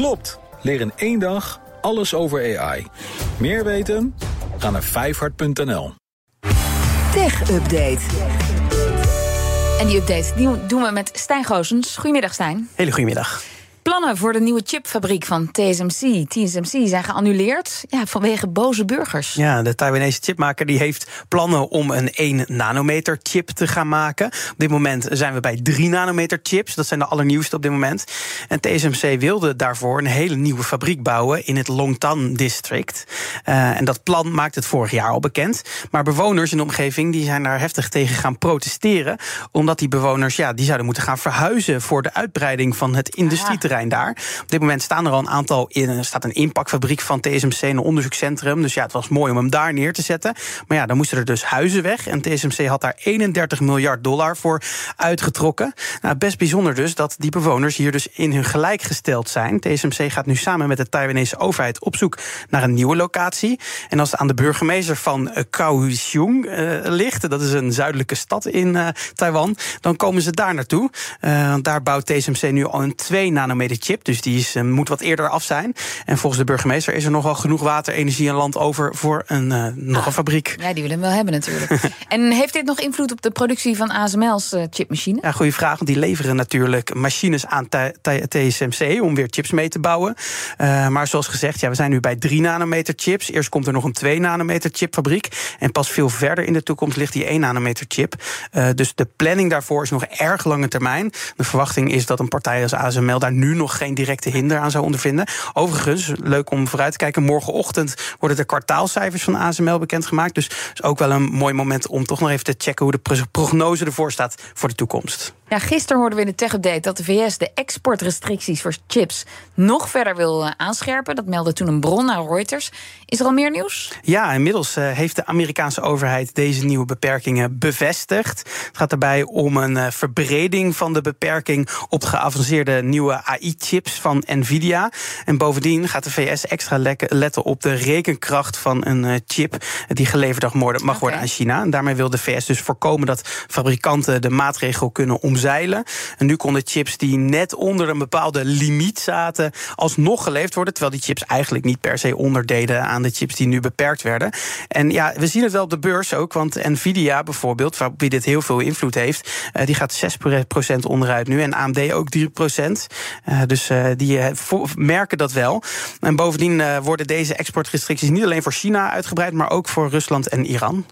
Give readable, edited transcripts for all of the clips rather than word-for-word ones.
Klopt, leer in 1 dag alles over AI. Meer weten? Ga naar vijfhart.nl. Tech Update. En die update die doen we met Stijn Goosens. Goedemiddag, Stijn. Hele goedemiddag. Plannen voor de nieuwe chipfabriek van TSMC zijn geannuleerd vanwege boze burgers. Ja, de Taiwanese chipmaker die heeft plannen om een 1 nanometer chip te gaan maken. Op dit moment zijn we bij 3 nanometer chips. Dat zijn de allernieuwste op dit moment. En TSMC wilde daarvoor een hele nieuwe fabriek bouwen in het Longtan district. En dat plan maakte het vorig jaar al bekend. Maar bewoners in de omgeving die zijn daar heftig tegen gaan protesteren. Omdat die bewoners die zouden moeten gaan verhuizen voor de uitbreiding van het industrieterrein. Daar. Op dit moment staan er al een aantal staat een inpakfabriek van TSMC in een onderzoekscentrum. Dus het was mooi om hem daar neer te zetten. Maar dan moesten er dus huizen weg. En TSMC had daar $31 miljard voor uitgetrokken. Best bijzonder dus dat die bewoners hier dus in hun gelijk gesteld zijn. TSMC gaat nu samen met de Taiwanese overheid op zoek naar een nieuwe locatie. En als het aan de burgemeester van Kaohsiung ligt, dat is een zuidelijke stad in Taiwan, dan komen ze daar naartoe. Daar bouwt TSMC nu al een 2 nanometer chip, dus die moet wat eerder af zijn. En volgens de burgemeester is er nogal genoeg water, energie en land over voor nog een fabriek. Ja, die willen hem wel hebben natuurlijk. En heeft dit nog invloed op de productie van ASML's chipmachine? Ja, goede vraag, want die leveren natuurlijk machines aan TSMC om weer chips mee te bouwen. Maar zoals gezegd, we zijn nu bij 3 nanometer chips. Eerst komt er nog een 2 nanometer chipfabriek. En pas veel verder in de toekomst ligt die 1 nanometer chip. Dus de planning daarvoor is nog erg lange termijn. De verwachting is dat een partij als ASML daar nu nog geen directe hinder aan zou ondervinden. Overigens, leuk om vooruit te kijken, morgenochtend worden de kwartaalcijfers van ASML bekendgemaakt. Dus is ook wel een mooi moment om toch nog even te checken hoe de prognose ervoor staat voor de toekomst. Ja, gisteren hoorden we in de tech-update dat de VS de exportrestricties voor chips nog verder wil aanscherpen. Dat meldde toen een bron aan Reuters. Is er al meer nieuws? Ja, inmiddels heeft de Amerikaanse overheid deze nieuwe beperkingen bevestigd. Het gaat daarbij om een verbreding van de beperking op geavanceerde nieuwe AI-chips van NVIDIA. En bovendien gaat de VS extra letten op de rekenkracht van een chip die geleverd mag worden aan China. En daarmee wil de VS dus voorkomen dat fabrikanten de maatregel kunnen omzeilen. En nu konden chips die net onder een bepaalde limiet zaten alsnog geleverd worden, terwijl die chips eigenlijk niet per se onderdeden aan de chips die nu beperkt werden. En we zien het wel op de beurs ook, want NVIDIA bijvoorbeeld, waar dit heel veel invloed heeft, die gaat 6% onderuit nu en AMD ook 3%. Dus die merken dat wel. En bovendien worden deze exportrestricties niet alleen voor China uitgebreid, maar ook voor Rusland en Iran.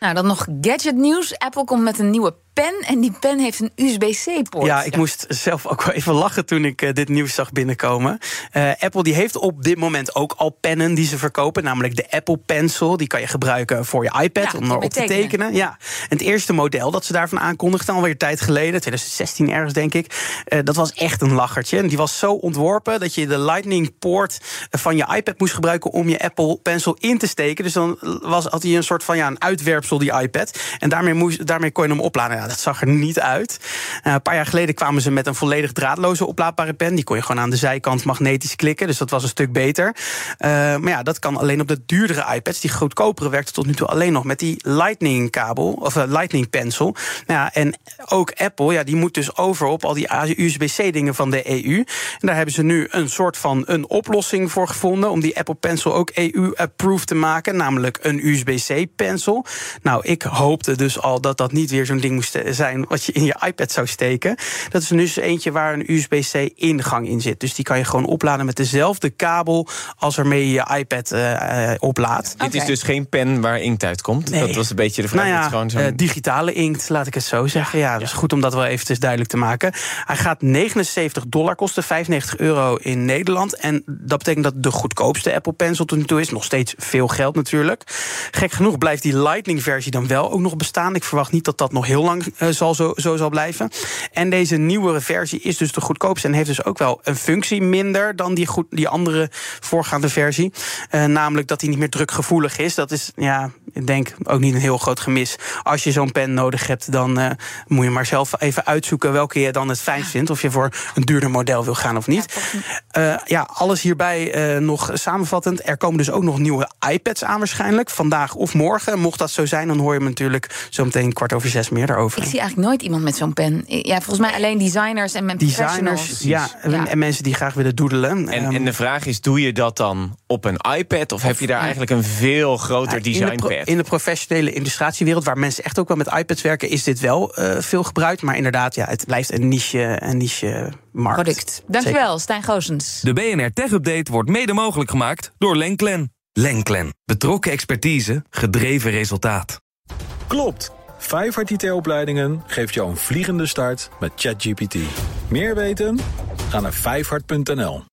Nou, dan nog gadgetnieuws. Apple komt met een nieuwe pen en die pen heeft een USB-C-poort. Ja, ik moest zelf ook wel even lachen toen ik dit nieuws zag binnenkomen. Apple die heeft op dit moment ook al pennen die ze verkopen, namelijk de Apple Pencil. Die kan je gebruiken voor je iPad om erop te tekenen. Ja. En het eerste model dat ze daarvan aankondigden, alweer tijd geleden, 2016 ergens denk ik, dat was echt een lachertje. En die was zo ontworpen dat je de Lightning-poort van je iPad moest gebruiken om je Apple Pencil in te steken. Dus dan had hij een soort van een uitwerpsel, die iPad. En daarmee kon je hem opladen. Dat zag er niet uit. Een paar jaar geleden kwamen ze met een volledig draadloze oplaadbare pen. Die kon je gewoon aan de zijkant magnetisch klikken. Dus dat was een stuk beter. Maar dat kan alleen op de duurdere iPads. Die goedkopere werkte tot nu toe alleen nog met die Lightning-kabel. Of Lightning Pencil. En ook Apple, die moet dus over op al die USB-C-dingen van de EU. En daar hebben ze nu een soort van een oplossing voor gevonden om die Apple Pencil ook EU-approved te maken. Namelijk een USB-C-pencil. Ik hoopte dus al dat niet weer zo'n ding moest zijn wat je in je iPad zou steken. Dat is nu dus eentje waar een USB-C-ingang in zit. Dus die kan je gewoon opladen met dezelfde kabel als waarmee je je iPad oplaadt. Dit is dus geen pen waar inkt uitkomt? Nee. Dat was een beetje de vraag. Digitale inkt, laat ik het zo zeggen. Ja, dat is goed om dat wel eventjes duidelijk te maken. Hij gaat $79 kosten, €95 in Nederland. En dat betekent dat de goedkoopste Apple Pencil tot nu toe is. Nog steeds veel geld natuurlijk. Gek genoeg blijft die Lightning-versie dan wel ook nog bestaan. Ik verwacht niet dat nog heel lang zal blijven. En deze nieuwere versie is dus de goedkoopste en heeft dus ook wel een functie minder dan die andere voorgaande versie. Namelijk dat hij niet meer drukgevoelig is. Dat is, ik denk ook niet een heel groot gemis. Als je zo'n pen nodig hebt, dan moet je maar zelf even uitzoeken welke je dan het fijnst vindt. Of je voor een duurder model wil gaan of niet. Alles hierbij nog samenvattend. Er komen dus ook nog nieuwe iPads aan waarschijnlijk. Vandaag of morgen. Mocht dat zo zijn, zijn, dan hoor je me natuurlijk zo meteen 6:15 meer daarover. Ik zie eigenlijk nooit iemand met zo'n pen. Ja, volgens mij alleen designers en professionals. Ja, en mensen die graag willen doodelen. En de vraag is, doe je dat dan op een iPad? Of heb je daar eigenlijk een veel groter designpad? In de professionele illustratiewereld, waar mensen echt ook wel met iPads werken, is dit wel veel gebruikt. Maar inderdaad, ja, het blijft een niche markt. Product. Dankjewel, Stijn Goosens. De BNR Tech Update wordt mede mogelijk gemaakt door Lenklen. Lenklen. Betrokken expertise, gedreven resultaat. Klopt. Vijfhart IT-opleidingen geeft jou een vliegende start met ChatGPT. Meer weten? Ga naar vijfhart.nl.